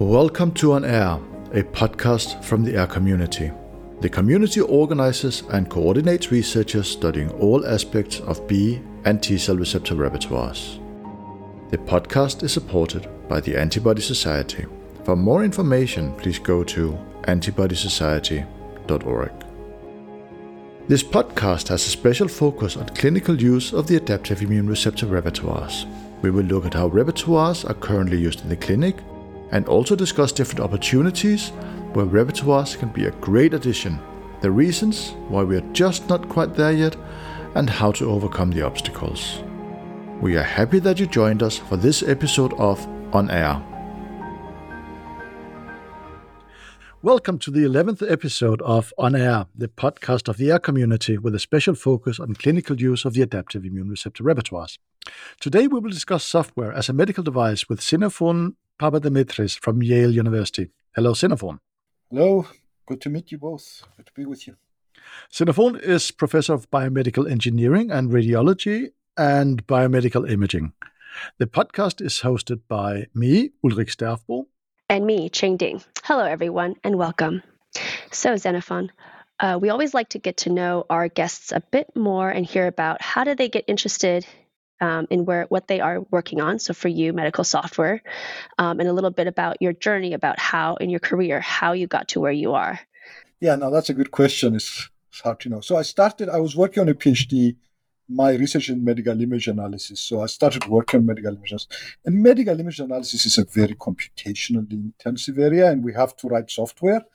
Welcome to onAIRR, a podcast from the AIRR community. The community organizes and coordinates researchers studying all aspects of B and T cell receptor repertoires. The podcast is supported by the Antibody Society. For more information, please go to antibodysociety.org. This podcast has a special focus on clinical use of the adaptive immune receptor repertoires. We will look at how repertoires are currently used in the clinic and also discuss different opportunities where repertoires can be a great addition, the reasons why we are just not quite there yet, and how to overcome the obstacles. We are happy that you joined us for this episode of onAIRR. Welcome to the 11th episode of onAIRR, the podcast of the AIRR community with a special focus on clinical use of the adaptive immune receptor repertoires. Today we will discuss software as a medical device with Xenophon Papademetris from Yale University. Hello, Xenophon. Hello. Good to meet you both. Good to be with you. Xenophon is Professor of Biomedical Engineering and Radiology and Biomedical Imaging. The podcast is hosted by me, Ulrik Stervbo. And me, Zhaoqing Ding. Hello, everyone, and welcome. So, Xenophon, we always like to get to know our guests a bit more and hear about how do they get interested in what they are working on, so for you, medical software, and a little bit about your journey, about how in your career, how you got to where you are. Yeah, no, that's a good question. It's hard to know. So I was working on a PhD, my research in medical image analysis. So I started working on medical images. And medical image analysis is a very computationally intensive area, and we have to write software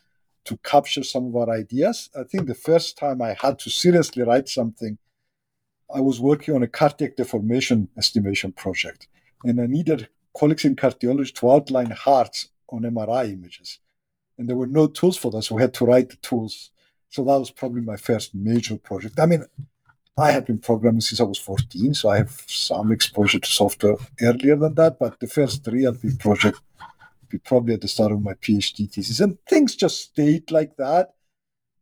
to capture some of our ideas. I think the first time I had to seriously write something, I was working on a cardiac deformation estimation project, and I needed colleagues in cardiology to outline hearts on MRI images. And there were no tools for that, so we had to write the tools. So that was probably my first major project. I mean, I had been programming since I was 14, so I have some exposure to software earlier than that, but the first real big project would be probably at the start of my PhD thesis. And things just stayed like that.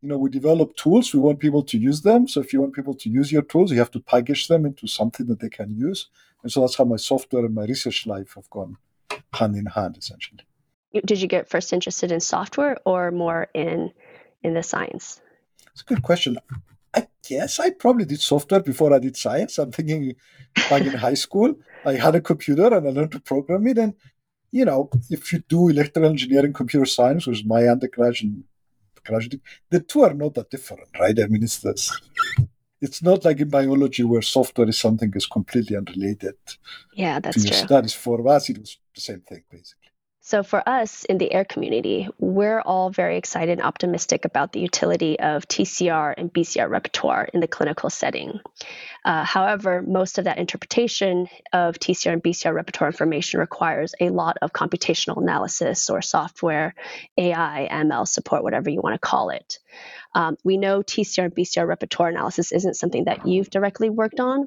You know, we develop tools, we want people to use them. So if you want people to use your tools, you have to package them into something that they can use. And so that's how my software and my research life have gone hand in hand, essentially. Did you get first interested in software or more in the science? It's a good question. I guess I probably did software before I did science. I'm thinking back in high school, I had a computer and I learned to program it. And, you know, if you do electrical engineering, computer science, which was my undergraduate, the two are not that different, right? I mean, it's not like in biology where software is something is completely unrelated. Yeah, that's true. Studies. For us, it was the same thing, basically. So for us in the AIRR community, we're all very excited and optimistic about the utility of TCR and BCR repertoire in the clinical setting. However, most of that interpretation of TCR and BCR repertoire information requires a lot of computational analysis or software, AI, ML support, whatever you want to call it. We know TCR and BCR repertoire analysis isn't something that you've directly worked on,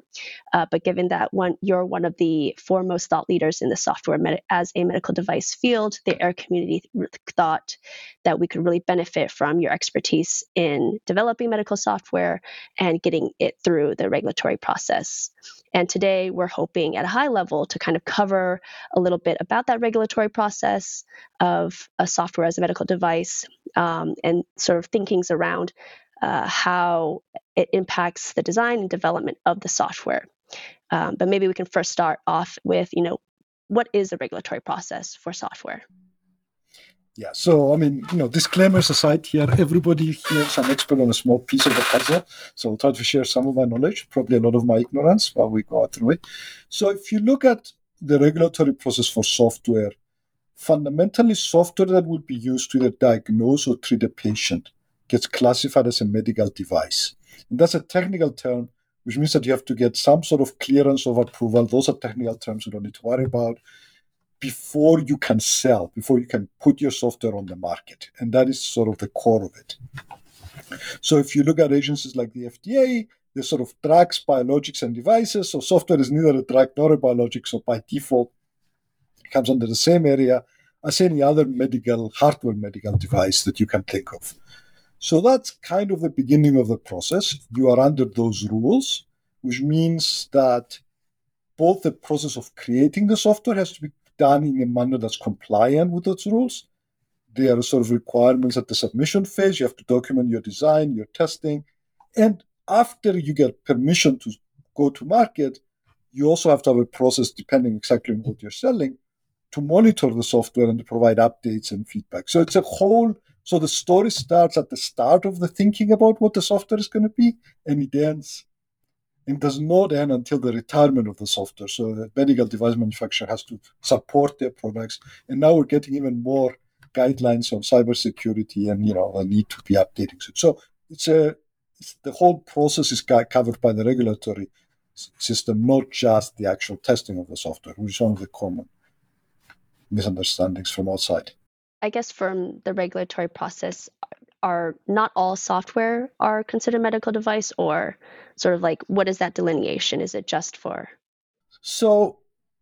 but given that you're one of the foremost thought leaders in the software as a medical device field, the AIRR community thought that we could really benefit from your expertise in developing medical software and getting it through the regulatory process. And today we're hoping at a high level to kind of cover a little bit about that regulatory process of a software as a medical device and sort of thinkings around how it impacts the design and development of the software. But maybe we can first start off with, you know, what is the regulatory process for software? Yeah, so, I mean, you know, disclaimers aside here, everybody here is an expert on a small piece of the puzzle. So I'll try to share some of my knowledge, probably a lot of my ignorance while we go through it. So if you look at the regulatory process for software, fundamentally software that would be used to either diagnose or treat a patient gets classified as a medical device. And that's a technical term, which means that you have to get some sort of clearance of approval. Those are technical terms you don't need to worry about. Before you can sell, before you can put your software on the market. And that is sort of the core of it. So if you look at agencies like the FDA, they sort of drugs, biologics, and devices. So software is neither a drug nor a biologic. So by default, it comes under the same area as any other hardware medical device that you can think of. So that's kind of the beginning of the process. You are under those rules, which means that both the process of creating the software has to be done in a manner that's compliant with those rules. There are sort of requirements at the submission phase. You have to document your design, your testing. And after you get permission to go to market, you also have to have a process, depending exactly on what you're selling, to monitor the software and to provide updates and feedback. So it's a whole, so the story starts at the start of the thinking about what the software is going to be, and it ends and does not end until the retirement of the software. So the medical device manufacturer has to support their products. And now we're getting even more guidelines on cybersecurity and, you know, the need to be updating. So the whole process is covered by the regulatory system, not just the actual testing of the software, which is one of the common misunderstandings from outside. I guess from the regulatory process, are not all software are considered medical device, or sort of like, what is that delineation? Is it just for? So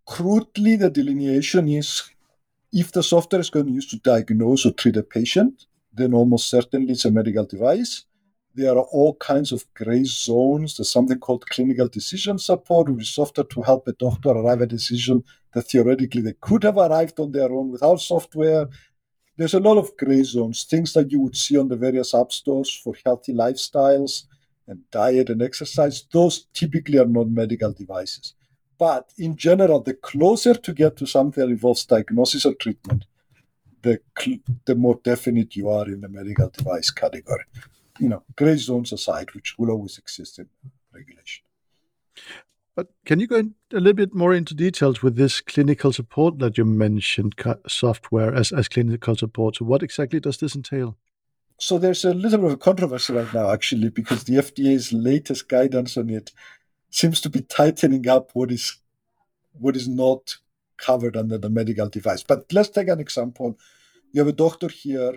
crudely, the delineation is, if the software is going to be used to diagnose or treat a patient, then almost certainly it's a medical device. There are all kinds of gray zones. There's something called clinical decision support, which is software to help a doctor arrive at a decision that theoretically they could have arrived on their own without software. There's a lot of gray zones, things that you would see on the various app stores for healthy lifestyles and diet and exercise. Those typically are not medical devices. But in general, the closer to get to something that involves diagnosis or treatment, the more definite you are in the medical device category. You know, gray zones aside, which will always exist in regulation. But can you go in a little bit more into details with this clinical support that you mentioned, software as clinical support? So what exactly does this entail? So there's a little bit of controversy right now, actually, because the FDA's latest guidance on it seems to be tightening up what is not covered under the medical device. But let's take an example. You have a doctor here,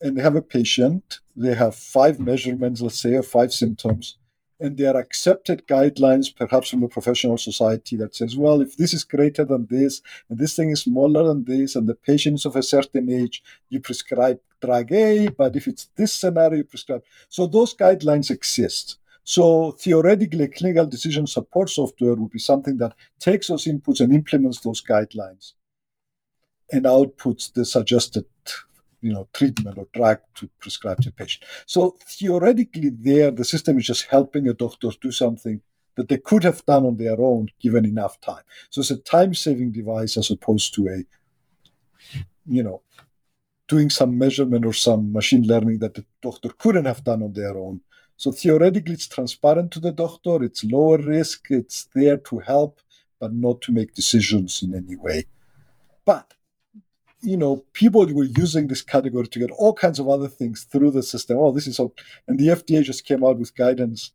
and they have a patient. They have 5 measurements, let's say, or 5 symptoms, and there are accepted guidelines, perhaps from a professional society, that says, well, if this is greater than this, and this thing is smaller than this, and the patient is of a certain age, you prescribe drug A, but if it's this scenario, you prescribe. So those guidelines exist. So theoretically, clinical decision support software would be something that takes those inputs and implements those guidelines and outputs the suggested, you know, treatment or drug to prescribe to a patient. So theoretically there, the system is just helping a doctor do something that they could have done on their own given enough time. So it's a time-saving device as opposed to a, you know, doing some measurement or some machine learning that the doctor couldn't have done on their own. So theoretically, it's transparent to the doctor, it's lower risk, it's there to help, but not to make decisions in any way. But, you know, people were using this category to get all kinds of other things through the system. Oh, this is all. And the FDA just came out with guidance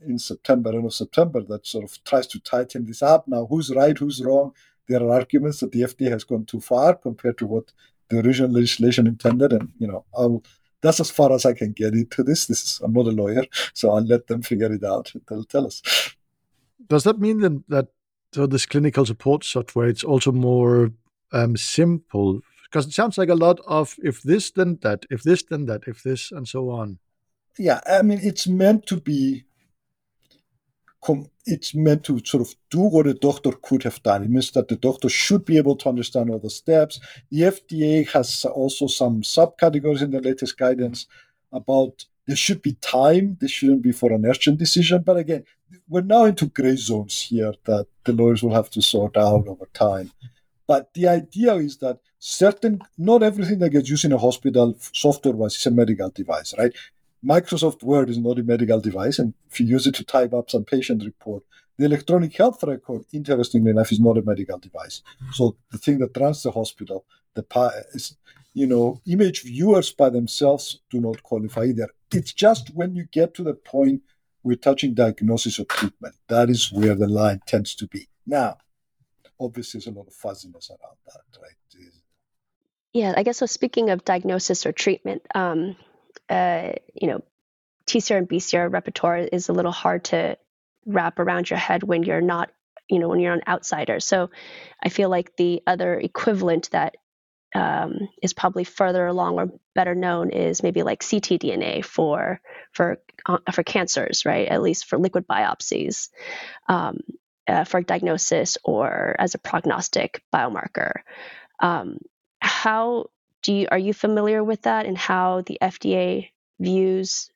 in September, end of September, that sort of tries to tighten this up. Now, who's right, who's wrong? There are arguments that the FDA has gone too far compared to what the original legislation intended. And, you know, that's as far as I can get into this. I'm not a lawyer, so I'll let them figure it out. They'll tell us. Does that mean then that this clinical support software, it's also more simple? Because it sounds like a lot of if this, then that, if this, then that, if this, and so on. Yeah, I mean, it's meant to be, it's meant to sort of do what a doctor could have done. It means that the doctor should be able to understand all the steps. The FDA has also some subcategories in the latest guidance about there should be time, this shouldn't be for an urgent decision. But again, we're now into gray zones here that the lawyers will have to sort out over time. But the idea is that not everything that gets used in a hospital software-wise is a medical device, right? Microsoft Word is not a medical device, and if you use it to type up some patient report, the electronic health record, interestingly enough, is not a medical device. So the thing that runs the hospital, image viewers by themselves do not qualify either. It's just when you get to the point we're touching diagnosis or treatment, that is where the line tends to be. Now, obviously, there's a lot of fuzziness around that, right? Yeah, I guess so. Speaking of diagnosis or treatment, TCR and BCR repertoire is a little hard to wrap around your head when you're not, when you're an outsider. So I feel like the other equivalent that is probably further along or better known is maybe like ctDNA for cancers, right? At least for liquid biopsies. for diagnosis or as a prognostic biomarker. How do you, are you familiar with that and how the FDA views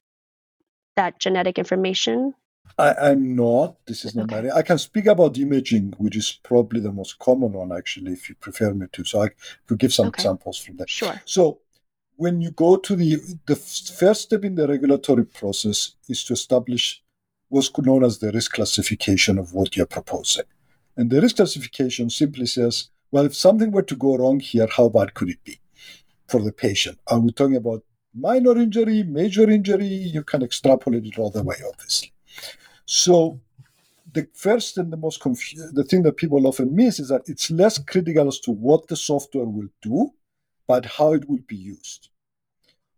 that genetic information? I'm not. This is not okay. I can speak about imaging, which is probably the most common one, actually, if you prefer me to. So I could give some examples from that. Sure. So when you go to the first step in the regulatory process is to establish what's known as the risk classification of what you're proposing. And the risk classification simply says, well, if something were to go wrong here, how bad could it be for the patient? Are we talking about minor injury, major injury? You can extrapolate it all the way, obviously. So the first and the most the thing that people often miss is that it's less critical as to what the software will do, but how it will be used.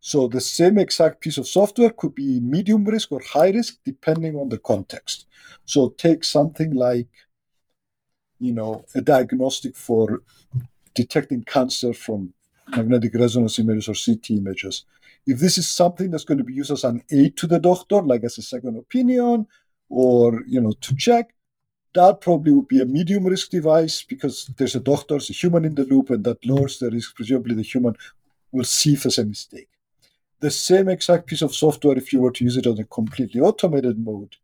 So the same exact piece of software could be medium risk or high risk, depending on the context. So take something like, you know, a diagnostic for detecting cancer from magnetic resonance images or CT images. If this is something that's going to be used as an aid to the doctor, like as a second opinion or, you know, to check, that probably would be a medium risk device because there's a doctor, there's a human in the loop, and that lowers the risk. Presumably the human will see if there's a mistake. The same exact piece of software, if you were to use it on a completely automated mode,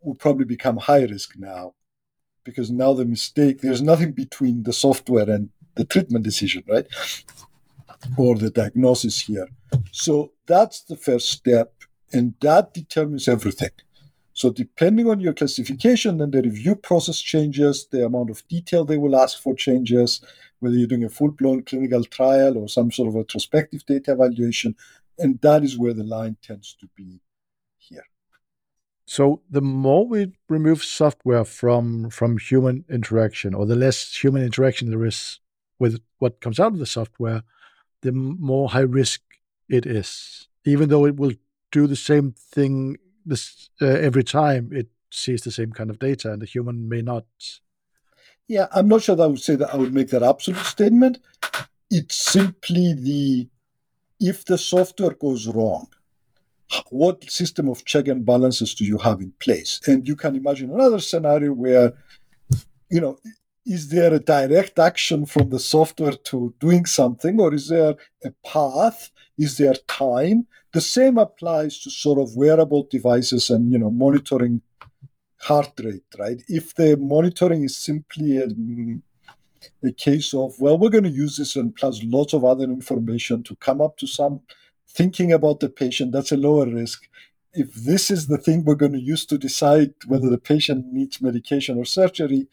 would probably become high risk now because now the mistake, there's nothing between the software and the treatment decision, right? Or the diagnosis here. So that's the first step, and that determines everything. So depending on your classification, then the review process changes, the amount of detail they will ask for changes, whether you're doing a full-blown clinical trial or some sort of retrospective data evaluation, and that is where the line tends to be here. So the more we remove software from human interaction, or the less human interaction there is with what comes out of the software, the more high risk it is. Even though it will do the same thing every time, it sees the same kind of data, and the human may not. Yeah, I'm not sure that I would say that I would make that absolute statement. It's simply if the software goes wrong, what system of check and balances do you have in place? And you can imagine another scenario where, you know, is there a direct action from the software to doing something, or is there a path? Is there time? The same applies to sort of wearable devices and, you know, monitoring heart rate, right? If the monitoring is simply a case of, well, we're going to use this and plus lots of other information to come up to some thinking about the patient, that's a lower risk. If this is the thing we're going to use to decide whether the patient needs medication or surgery,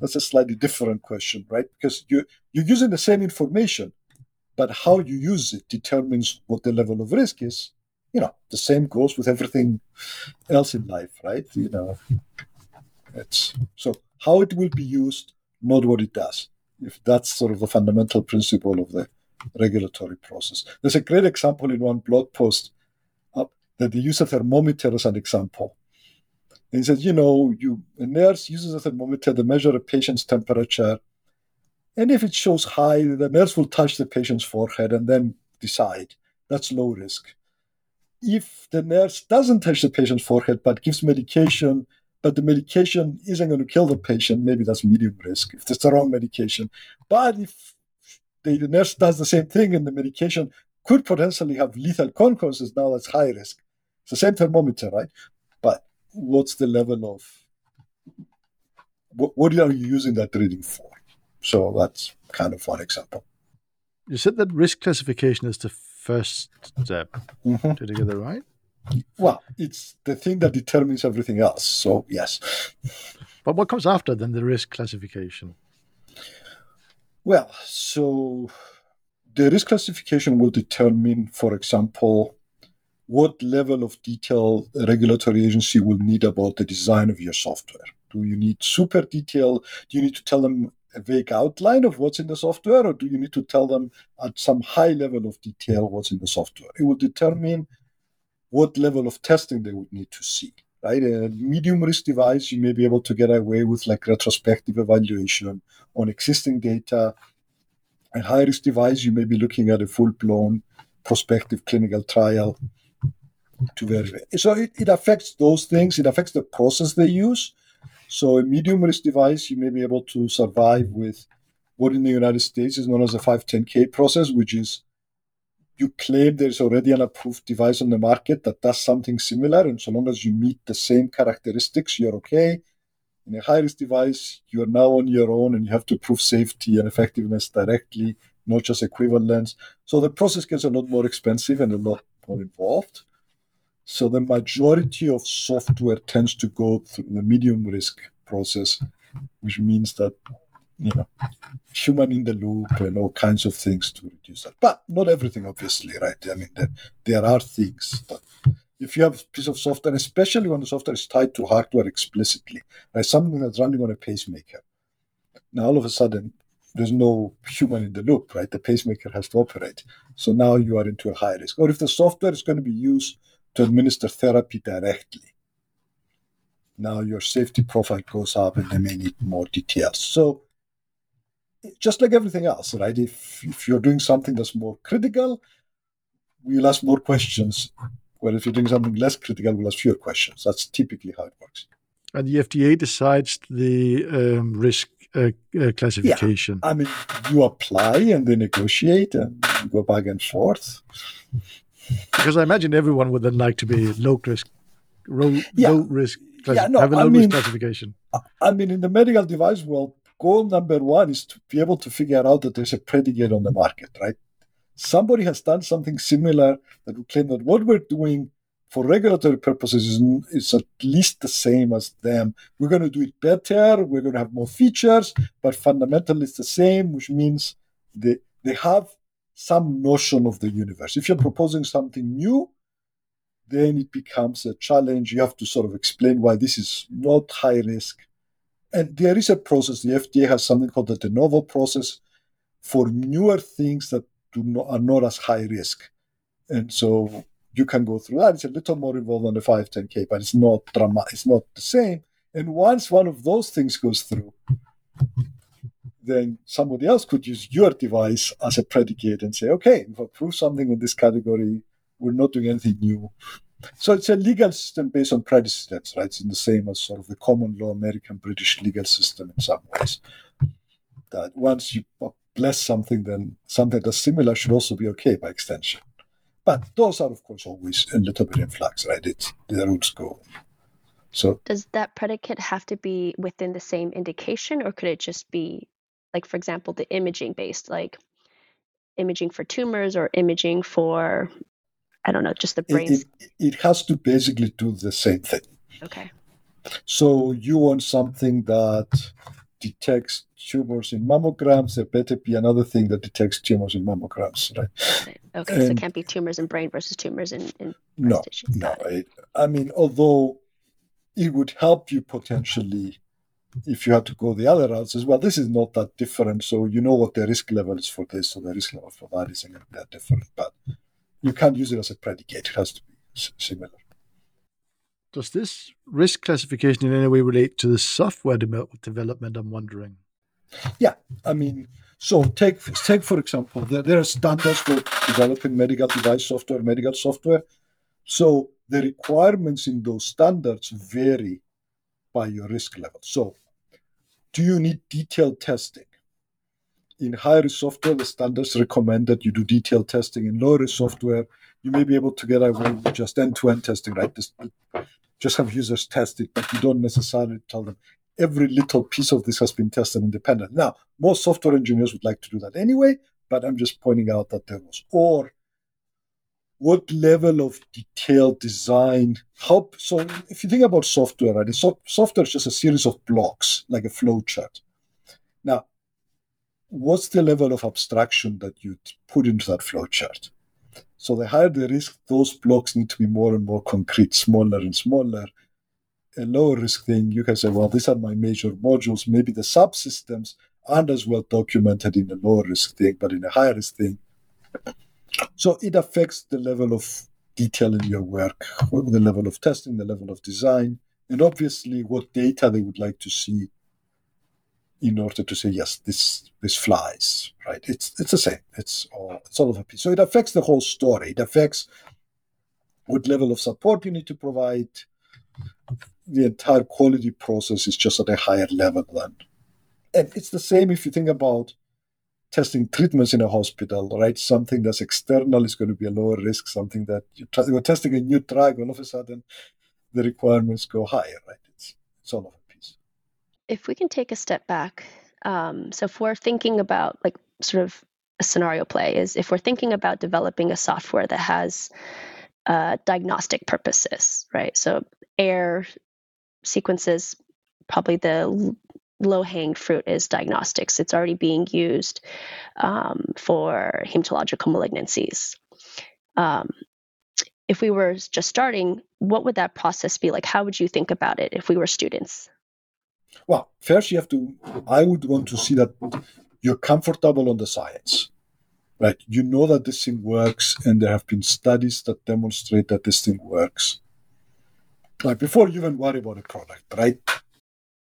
that's a slightly different question, right? Because you're using the same information, but how you use it determines what the level of risk is. You know, the same goes with everything else in life, right? You know, it's so how it will be used, not what it does. If that's sort of the fundamental principle of the regulatory process. There's a great example in one blog post that they use a thermometer as an example. And he says, you know, a nurse uses a thermometer to measure a patient's temperature. And if it shows high, the nurse will touch the patient's forehead and then decide. That's low risk. If the nurse doesn't touch the patient's forehead but gives medication, but the medication isn't going to kill the patient, maybe that's medium risk if it's the wrong medication. But if the nurse does the same thing and the medication could potentially have lethal consequences, now that's high risk. It's the same thermometer, right? But what's the level of what are you using that reading for? So that's kind of one example. You said that risk classification is the first step. Mm-hmm. Did I get that right? Well, it's the thing that determines everything else. So yes. But what comes after then the risk classification? Well, so the risk classification will determine, for example, what level of detail a regulatory agency will need about the design of your software. Do you need super detail? Do you need to tell them a vague outline of what's in the software, or do you need to tell them at some high level of detail what's in the software? It will determine what level of testing they would need to see, right? A medium risk device, you may be able to get away with like retrospective evaluation on existing data. A high risk device, you may be looking at a full-blown prospective clinical trial. to verify. So it affects those things. It affects the process they use. So a medium risk device, you may be able to survive with what in the United States is known as the 510k process, which is you claim there's already an approved device on the market that does something similar, and so long as you meet the same characteristics, you're okay. In a high-risk device, you are now on your own, and you have to prove safety and effectiveness directly, not just equivalence. So the process gets a lot more expensive and a lot more involved. So the majority of software tends to go through the medium-risk process, which means that, you know, human in the loop and all kinds of things to reduce that. But not everything, obviously, right? I mean, there are things that if you have a piece of software, especially when the software is tied to hardware explicitly, right? Something that's running on a pacemaker. Now, all of a sudden, there's no human in the loop, right? The pacemaker has to operate. So now you are into a high risk. Or if the software is going to be used to administer therapy directly, now your safety profile goes up and they may need more details. So just like everything else, right? If you're doing something that's more critical, we'll ask more questions. Well, if you're doing something less critical, we'll ask fewer questions. That's typically how it works. And the FDA decides the risk classification. Yeah. I mean, you apply and they negotiate and you go back and forth. Because I imagine everyone would then like to be low risk, low risk classification. I mean, in the medical device world, goal number one is to be able to figure out that there's a predicate on the market, right? Somebody has done something similar that would claim that what we're doing for regulatory purposes is at least the same as them. We're going to do it better. We're going to have more features, but fundamentally it's the same, which means they have some notion of the universe. If you're proposing something new, then it becomes a challenge. You have to sort of explain why this is not high risk. And there is a process. The FDA has something called the de novo process for newer things that are not as high risk. And so you can go through that. It's a little more involved than the 510K, but it's not dramatic. It's not the same. And once one of those things goes through, then somebody else could use your device as a predicate and say, okay, we've approved something in this category. We're not doing anything new. So it's a legal system based on precedents, right? It's the same as sort of the common law American British legal system in some ways. That once you less something than something that's similar should also be okay by extension. But those are, of course, always a little bit in flux, right? The roots go. So does that predicate have to be within the same indication, or could it just be, like, for example, the imaging based, like imaging for tumors or imaging for, I don't know, just the brain? It has to basically do the same thing. Okay. So you want something that detects tumors in mammograms, there better be another thing that detects tumors in mammograms, right? Okay, so it can't be tumors in brain versus tumors in breast tissue. No. I mean, although it would help you potentially if you had to go the other route as well. This is not that different, so you know what the risk level is for this, so the risk level for that isn't that different, but you can't use it as a predicate. It has to be similar. Does this risk classification in any way relate to the software development, I'm wondering? Yeah. I mean, so take for example, there are standards for developing medical device software, medical software. So the requirements in those standards vary by your risk level. So do you need detailed testing? In high-risk software, the standards recommend that you do detailed testing. In low-risk software, you may be able to get away with just end-to-end testing, right? Just have users test it, but you don't necessarily tell them every little piece of this has been tested independently. Now, most software engineers would like to do that anyway, but I'm just pointing out that there was. Or what level of detailed design? So if you think about software, right? Software is just a series of blocks, like a flow chart. Now, what's the level of abstraction that you put into that flowchart? So the higher the risk, those blocks need to be more and more concrete, smaller and smaller. A lower risk thing, you can say, well, these are my major modules. Maybe the subsystems aren't as well documented in a lower risk thing, but in a higher risk thing. So it affects the level of detail in your work, the level of testing, the level of design, and obviously what data they would like to see in order to say, yes, this flies, right? It's the same. It's all of a piece. So it affects the whole story. It affects what level of support you need to provide. The entire quality process is just at a higher level then. And it's the same if you think about testing treatments in a hospital, right? Something that's external is going to be a lower risk, something that you're testing a new drug, all of a sudden the requirements go higher, right? It's all of a piece. If we can take a step back, so if we're thinking about like sort of a scenario play is if we're thinking about developing a software that has diagnostic purposes, right? So AIRR sequences, probably the low-hanging fruit is diagnostics. It's already being used for hematological malignancies. If we were just starting, what would that process be like? How would you think about it if we were students? Well, first I would want to see that you're comfortable on the science, right? You know that this thing works, and there have been studies that demonstrate that this thing works. Like before you even worry about a product, right?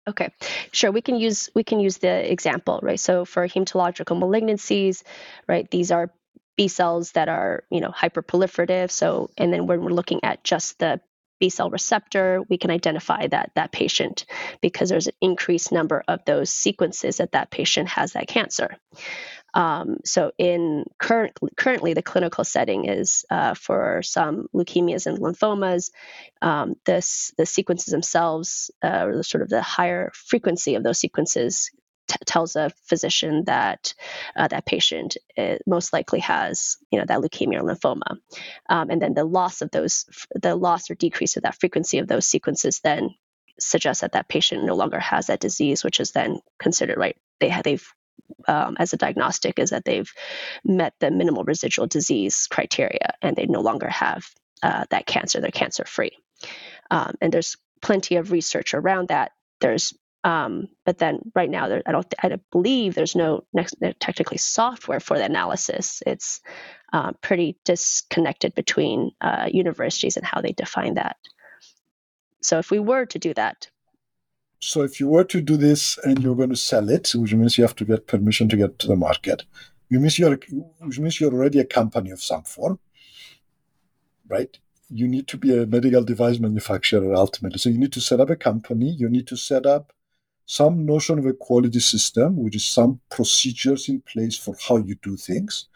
Okay, sure. We can use the example, right? So for hematological malignancies, right? These are B cells that are, hyperproliferative. So, and then when we're looking at just the B cell receptor, we can identify that patient because there's an increased number of those sequences that patient has that cancer. So in currently the clinical setting is for some leukemias and lymphomas, the sequences themselves, or sort of the higher frequency of those sequences tells a physician that that patient most likely has, that leukemia or lymphoma. And then the loss or decrease of that frequency of those sequences then suggests that patient no longer has that disease, which is then considered, right, they've as a diagnostic is that they've met the minimal residual disease criteria and they no longer have that cancer. They're cancer-free. And there's plenty of research around that. But then right now, I believe there's no technically software for the analysis. It's pretty disconnected between universities and how they define that. So if we were to do that, so if you were to do this and you're going to sell it, which means you have to get permission to get to the market, which means you're already a company of some form, right? You need to be a medical device manufacturer ultimately. So you need to set up a company. You need to set up some notion of a quality system, which is some procedures in place for how you do things.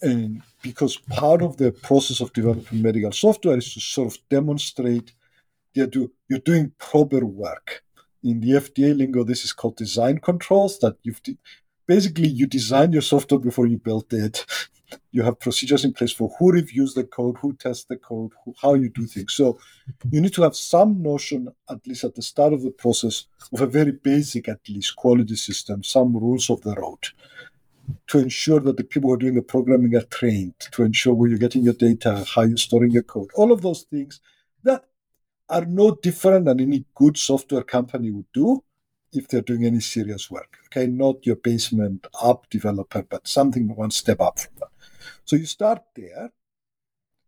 And because part of the process of developing medical software is to sort of demonstrate you're doing proper work. In the FDA lingo, this is called design controls, that basically you design your software before you build it. You have procedures in place for who reviews the code, who tests the code, how you do things. So you need to have some notion, at least at the start of the process, of a very basic, at least, quality system, some rules of the road, to ensure that the people who are doing the programming are trained, to ensure where you're getting your data, how you're storing your code, all of those things that are no different than any good software company would do if they're doing any serious work. Okay, not your basement app developer, but something one step up from that. So you start there,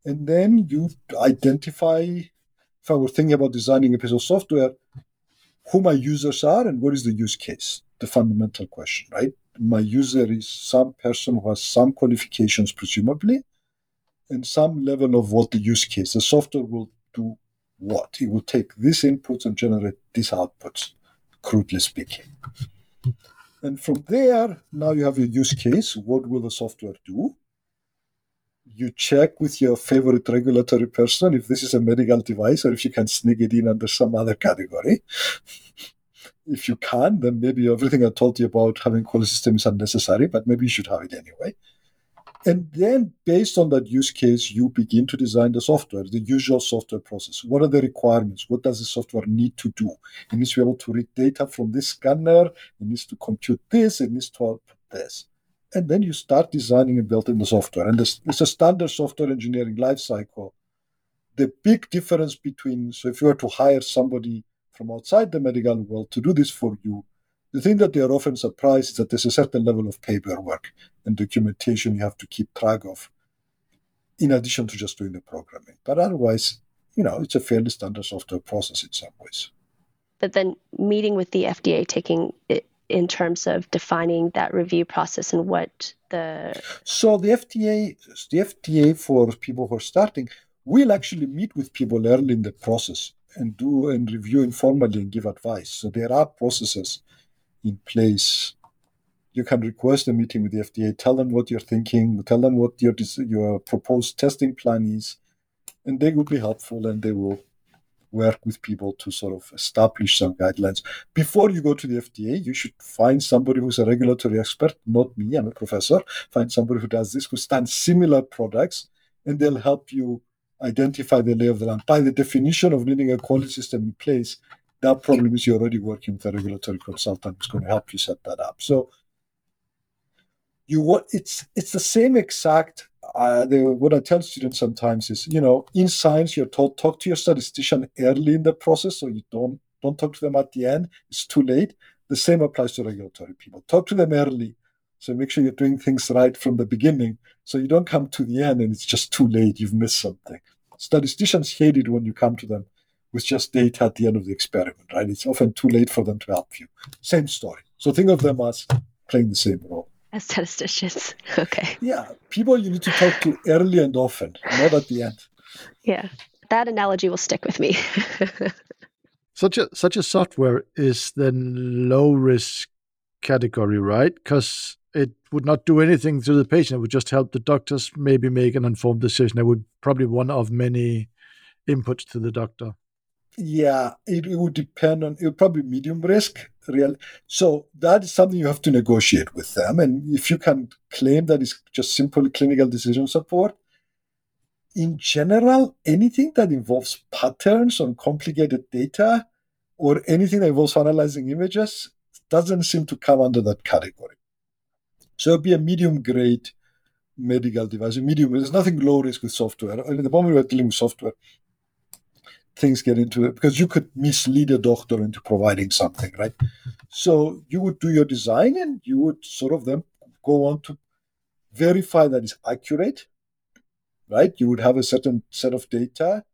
and then you identify, if I were thinking about designing a piece of software, who my users are and what is the use case, the fundamental question, right? My user is some person who has some qualifications, presumably, and some level of what the use case. The software will do what? It will take these inputs and generate these outputs, crudely speaking. And from there, now you have your use case. What will the software do? You check with your favorite regulatory person if this is a medical device or if you can sneak it in under some other category. If you can, then maybe everything I told you about having quality system is unnecessary, but maybe you should have it anyway. And then based on that use case, you begin to design the software, the usual software process. What are the requirements? What does the software need to do? It needs to be able to read data from this scanner. It needs to compute this. It needs to output this. And then you start designing and building the software. And it's a standard software engineering lifecycle. The big difference between, so if you were to hire somebody from outside the medical world to do this for you, the thing that they are often surprised is that there's a certain level of paperwork and documentation you have to keep track of in addition to just doing the programming. But otherwise, it's a fairly standard software process in some ways. But then meeting with the FDA, taking it in terms of defining that review process and what the... So the FDA for people who are starting we'll actually meet with people early in the process and do and review informally and give advice. So there are processes in place. You can request a meeting with the FDA, tell them what you're thinking, tell them what your proposed testing plan is, and they will be helpful and they will work with people to sort of establish some guidelines. Before you go to the FDA, you should find somebody who's a regulatory expert, not me, I'm a professor. Find somebody who does this, who stands similar products, and they'll help you identify the lay of the land. By the definition of needing a quality system in place, that probably means you're already working with a regulatory consultant who's going to help you set that up. So it's the same exact. What I tell students sometimes is, in science you're told talk to your statistician early in the process, so you don't talk to them at the end. It's too late. The same applies to regulatory people. Talk to them early, so make sure you're doing things right from the beginning, so you don't come to the end and it's just too late. You've missed something. Statisticians hate it when you come to them with just data at the end of the experiment, right? It's often too late for them to help you. Same story. So think of them as playing the same role. As statisticians, okay. Yeah, people you need to talk to early and often, not at the end. Yeah, that analogy will stick with me. Such a software is the low-risk category, right? Because it would not do anything to the patient. It would just help the doctors maybe make an informed decision. It would probably be one of many inputs to the doctor. Yeah, it would depend on, it would probably medium risk. So that is something you have to negotiate with them. And if you can claim that it's just simple clinical decision support, in general, anything that involves patterns on complicated data or anything that involves analyzing images doesn't seem to come under that category. So it would be a medium grade medical device. There's nothing low risk with software. I mean, the moment we're dealing with software, things get into it because you could mislead a doctor into providing something, right? So you would do your design and you would sort of then go on to verify that it's accurate, right? You would have a certain set of data.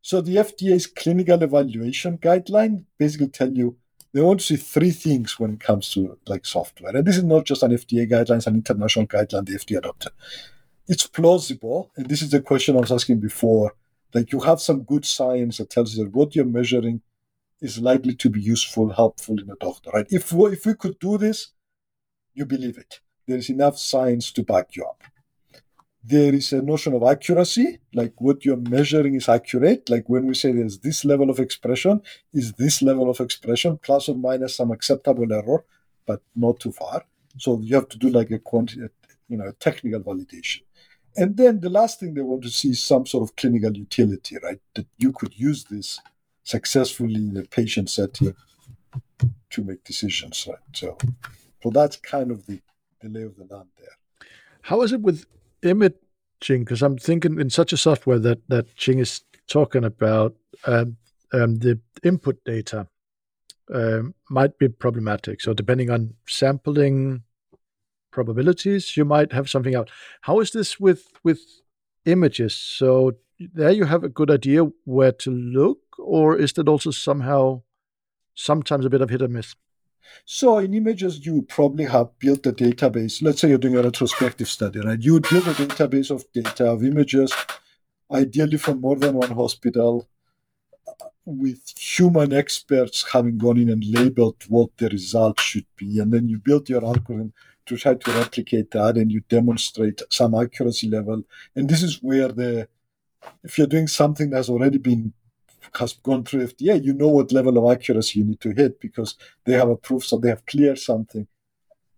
So the FDA's clinical evaluation guideline basically tell you they want to see three things when it comes to like software. And this is not just an FDA guideline, it's an international guideline the FDA adopted. It's plausible, and this is the question I was asking before. Like you have some good science that tells you that what you're measuring is likely to be useful, helpful in a doctor, right? If we could do this, you believe it. There is enough science to back you up. There is a notion of accuracy, like what you're measuring is accurate. Like when we say there's this level of expression, is this level of expression, plus or minus some acceptable error, but not too far. So you have to do like a technical validation. And then the last thing they want to see is some sort of clinical utility, right? That you could use this successfully in a patient setting to make decisions, right? So that's kind of the lay of the land there. How is it with imaging? Because I'm thinking in such a software that Xing is talking about, the input data might be problematic. So depending on sampling probabilities, you might have something out. How is this with images? So there you have a good idea where to look, or is that also sometimes a bit of hit or miss? So in images, you probably have built a database. Let's say you're doing a retrospective study, right? You would build a database of data, of images, ideally from more than one hospital, with human experts having gone in and labeled what the result should be. And then you build your algorithm to try to replicate that, and you demonstrate some accuracy level. And this is where if you're doing something that's already gone through FDA, you know what level of accuracy you need to hit because they have approved, so they have cleared something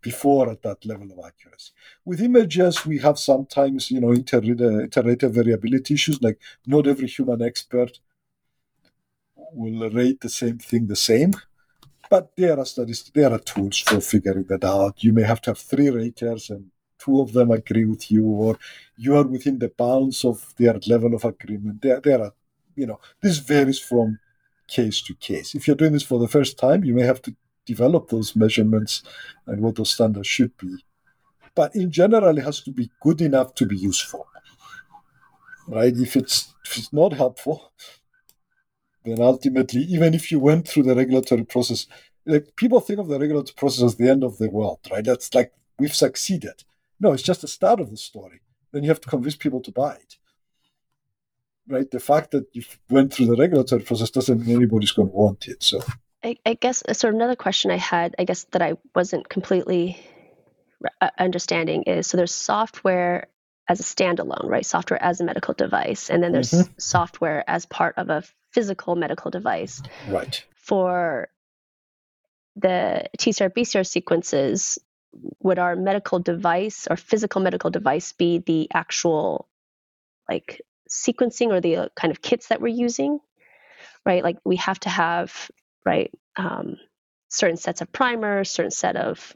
before at that level of accuracy. With images, we have sometimes, iterative variability issues, like not every human expert will rate the same thing the same. But there are studies, there are tools for figuring that out. You may have to have three raters and two of them agree with you, or you are within the bounds of their level of agreement. There are this varies from case to case. If you're doing this for the first time, you may have to develop those measurements and what those standards should be. But in general, it has to be good enough to be useful, right? If it's not helpful, then ultimately, even if you went through the regulatory process, like people think of the regulatory process as the end of the world, right? That's like, we've succeeded. No, it's just the start of the story. Then you have to convince people to buy it. right? The fact that you went through the regulatory process doesn't mean anybody's going to want it. So I guess, so another question I had, I guess that I wasn't completely understanding is, so there's software as a standalone, right? Software as a medical device. And then there's software as part of a physical medical device. Right. For the TCR, BCR sequences, would our medical device or physical medical device be the actual like sequencing or the kind of kits that we're using, right? Like we have to have, right, certain sets of primers, certain set of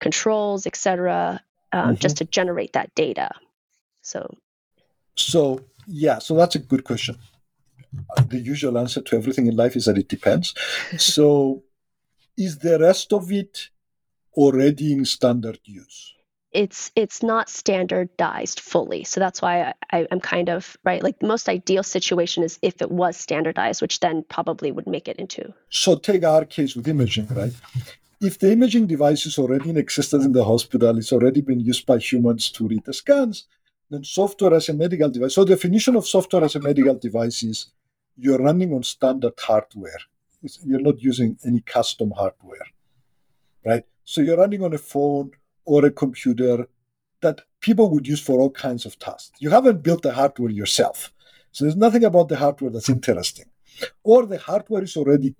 controls, et cetera, just to generate that data. So yeah, so that's a good question. The usual answer to everything in life is that it depends. So is the rest of it already in standard use? It's not standardized fully. So that's why I'm kind of, right, like the most ideal situation is if it was standardized, which then probably would make it into. So take our case with imaging, right? If the imaging device is already in existence in the hospital, it's already been used by humans to read the scans, then software as a medical device. So the definition of software as a medical device is you're running on standard hardware. You're not using any custom hardware, right? So you're running on a phone or a computer that people would use for all kinds of tasks. You haven't built the hardware yourself. So there's nothing about the hardware that's interesting. Or the hardware is already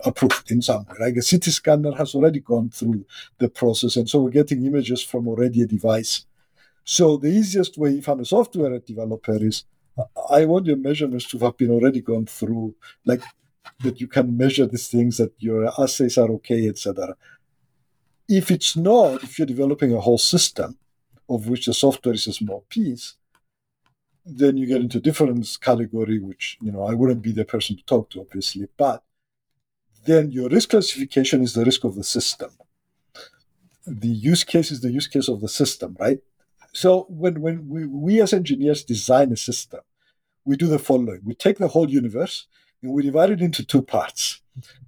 approved in some way. Like a CT scanner has already gone through the process, and so we're getting images from already a device. So the easiest way, if I'm a software developer, is I want your measurements to have been already gone through, like that you can measure these things, that your assays are okay, etc. If it's not, if you're developing a whole system of which the software is a small piece, then you get into a different category, which, you know, I wouldn't be the person to talk to, obviously, but then your risk classification is the risk of the system. The use case is the use case of the system, right? So when we as engineers design a system, we do the following. We take the whole universe and we divide it into two parts.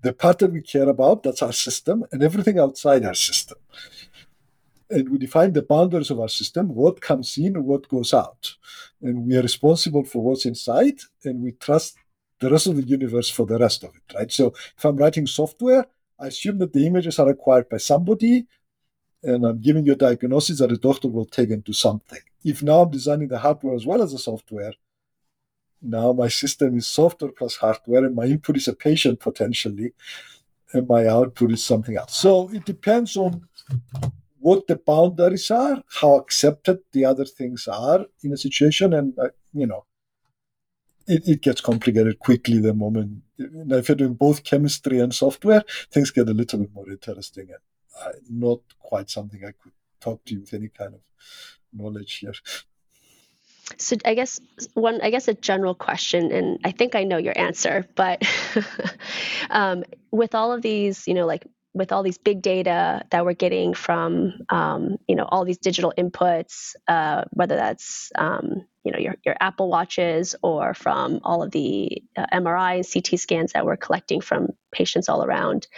The part that we care about, that's our system, and everything outside our system. And we define the boundaries of our system, what comes in and what goes out. And we are responsible for what's inside, and we trust the rest of the universe for the rest of it, right? So if I'm writing software, I assume that the images are acquired by somebody, and I'm giving you a diagnosis that a doctor will take and do something. If now I'm designing the hardware as well as the software, now my system is software plus hardware, and my input is a patient potentially, and my output is something else. So it depends on what the boundaries are, how accepted the other things are in a situation, and, you know, it gets complicated quickly the moment. And if you're doing both chemistry and software, things get a little bit more interesting, and not quite something I could talk to you with any kind of knowledge here. So I guess a general question, and I think I know your answer, but with all of these, you know, like with all these big data that we're getting from, you know, all these digital inputs, whether that's, you know, your Apple Watches or from all of the MRI and CT scans that we're collecting from patients all around,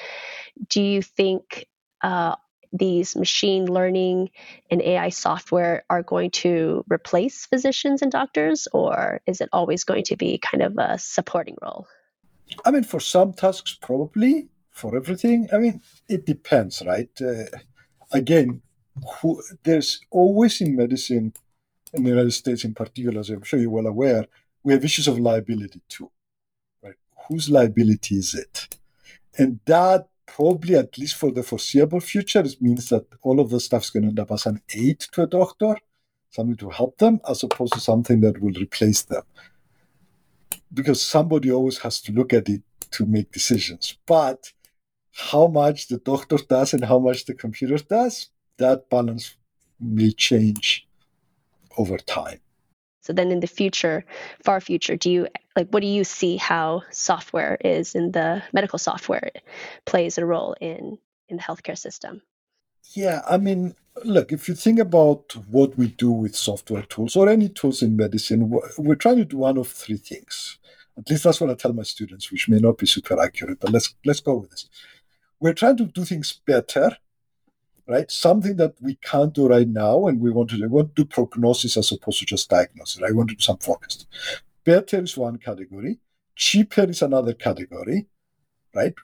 do you think these machine learning and AI software are going to replace physicians and doctors, or is it always going to be kind of a supporting role? I mean, for some tasks, probably. For everything, I mean, it depends, right? Again, there's always in medicine, in the United States in particular, as I'm sure you're well aware, we have issues of liability too, right? Whose liability is it? And that probably, at least for the foreseeable future, means that all of the stuff is going to end up as an aid to a doctor, something to help them, as opposed to something that will replace them. Because somebody always has to look at it to make decisions. But how much the doctor does and how much the computer does, that balance may change over time. So then in the future, far future, what do you see how software is in the medical software plays a role in the healthcare system? Yeah, I mean, look, if you think about what we do with software tools or any tools in medicine, we're trying to do one of three things. At least that's what I tell my students, which may not be super accurate, but let's go with this. We're trying to do things better right? Something that we can't do right now, and I want to do prognosis as opposed to just diagnosis. I want to do some forecast. Better is one category. Cheaper is another category, right?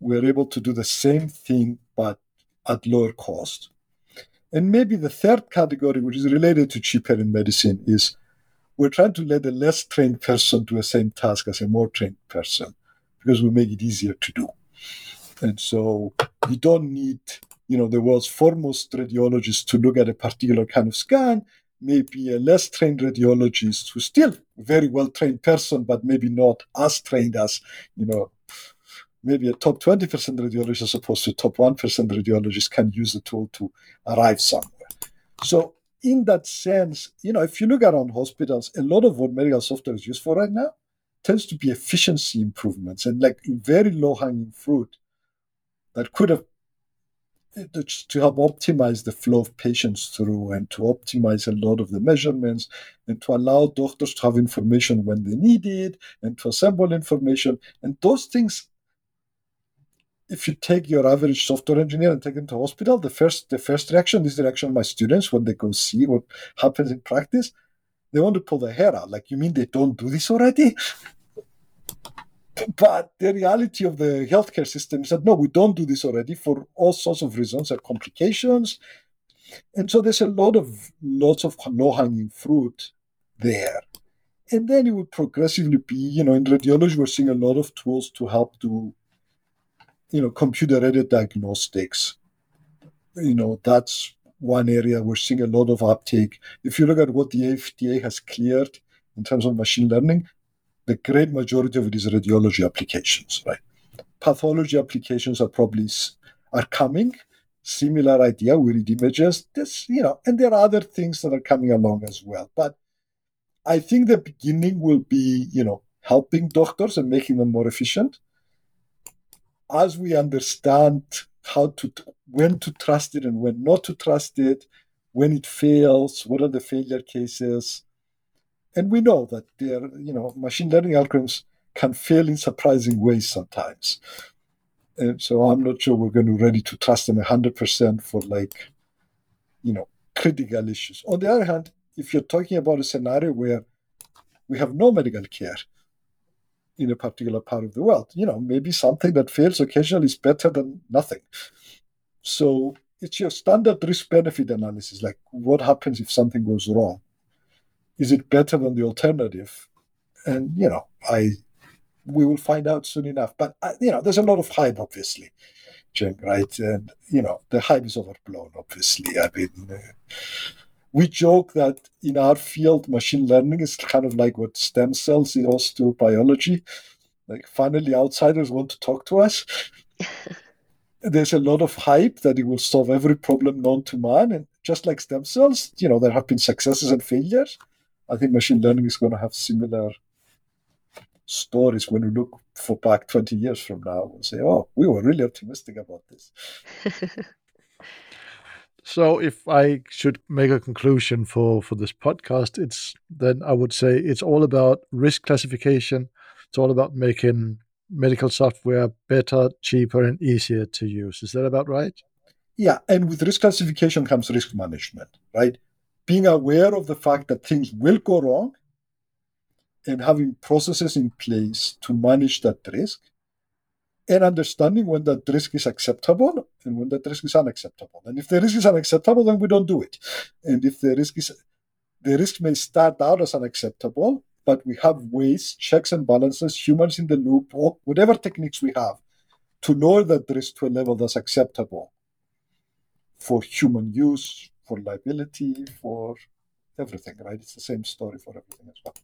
We're able to do the same thing, but at lower cost. And maybe the third category, which is related to cheaper in medicine, is we're trying to let a less trained person do the same task as a more trained person because we make it easier to do. And so you don't need, the world's foremost radiologist to look at a particular kind of scan. Maybe a less trained radiologist who's still a very well-trained person, but maybe not as trained as, maybe a top 20% radiologist as opposed to top 1% radiologist can use the tool to arrive somewhere. So in that sense, if you look around hospitals, a lot of what medical software is used for right now tends to be efficiency improvements and like very low-hanging fruit that could have to help optimize the flow of patients through and to optimize a lot of the measurements and to allow doctors to have information when they need it and to assemble information. And those things, if you take your average software engineer and take them to hospital, the first reaction is the reaction of my students when they go see what happens in practice. They want to pull their hair out. Like, you mean they don't do this already? But the reality of the healthcare system is that, no, we don't do this already for all sorts of reasons and complications. And so there's a lots of low-hanging fruit there. And then it would progressively be, in radiology, we're seeing a lot of tools to help do, computer-aided diagnostics. That's one area we're seeing a lot of uptake. If you look at what the FDA has cleared in terms of machine learning, the great majority of it is radiology applications, right? Pathology applications are coming. Similar idea, we read images. This, and there are other things that are coming along as well. But I think the beginning will be, helping doctors and making them more efficient. As we understand when to trust it and when not to trust it, when it fails, what are the failure cases? And we know that machine learning algorithms can fail in surprising ways sometimes. And so I'm not sure we're going to be ready to trust them 100% for critical issues. On the other hand, if you're talking about a scenario where we have no medical care in a particular part of the world, maybe something that fails occasionally is better than nothing. So it's your standard risk-benefit analysis, like what happens if something goes wrong? Is it better than the alternative? And, we will find out soon enough. But, there's a lot of hype, obviously, Jen, right? And, the hype is overblown, obviously. I mean, we joke that in our field, machine learning is kind of like what stem cells is also biology. Like, finally, outsiders want to talk to us. There's a lot of hype that it will solve every problem known to man. And just like stem cells, there have been successes and failures. I think machine learning is going to have similar stories when we look for back 20 years from now and say, oh, we were really optimistic about this. So if I should make a conclusion for this podcast, I would say it's all about risk classification. It's all about making medical software better, cheaper, and easier to use. Is that about right? Yeah, and with risk classification comes risk management, right? Being aware of the fact that things will go wrong and having processes in place to manage that risk and understanding when that risk is acceptable and when that risk is unacceptable. And if the risk is unacceptable, then we don't do it. And if the risk may start out as unacceptable, but we have ways, checks and balances, humans in the loop, or whatever techniques we have to lower that risk to a level that's acceptable for human use, for liability, for everything, right? It's the same story for everything as well.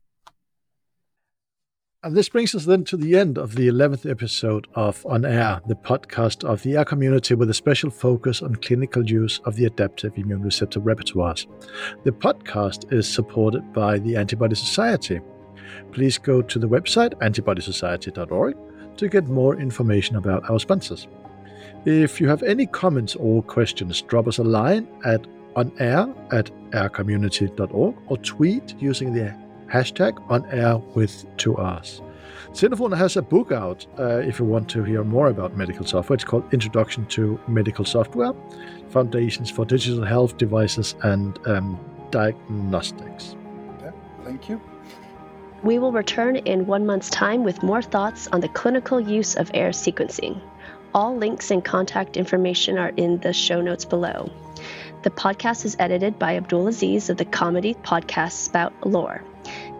And this brings us then to the end of the 11th episode of onAIRR, the podcast of the AIRR community with a special focus on clinical use of the adaptive immune receptor repertoires. The podcast is supported by the Antibody Society. Please go to the website antibodysociety.org to get more information about our sponsors. If you have any comments or questions, drop us a line at onairr@airr-community.org or tweet using the hashtag onAIRR with 2Rs. Xenophon has a book out if you want to hear more about medical software. It's called Introduction to Medical Software: Foundations for Digital Health, Devices and Diagnostics. Yeah, thank you. We will return in 1 month's time with more thoughts on the clinical use of AIRR sequencing. All links and contact information are in the show notes below. The podcast is edited by Abdul Aziz of the comedy podcast Spout Lore.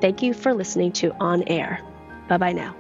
Thank you for listening to On AIRR. Bye-bye now.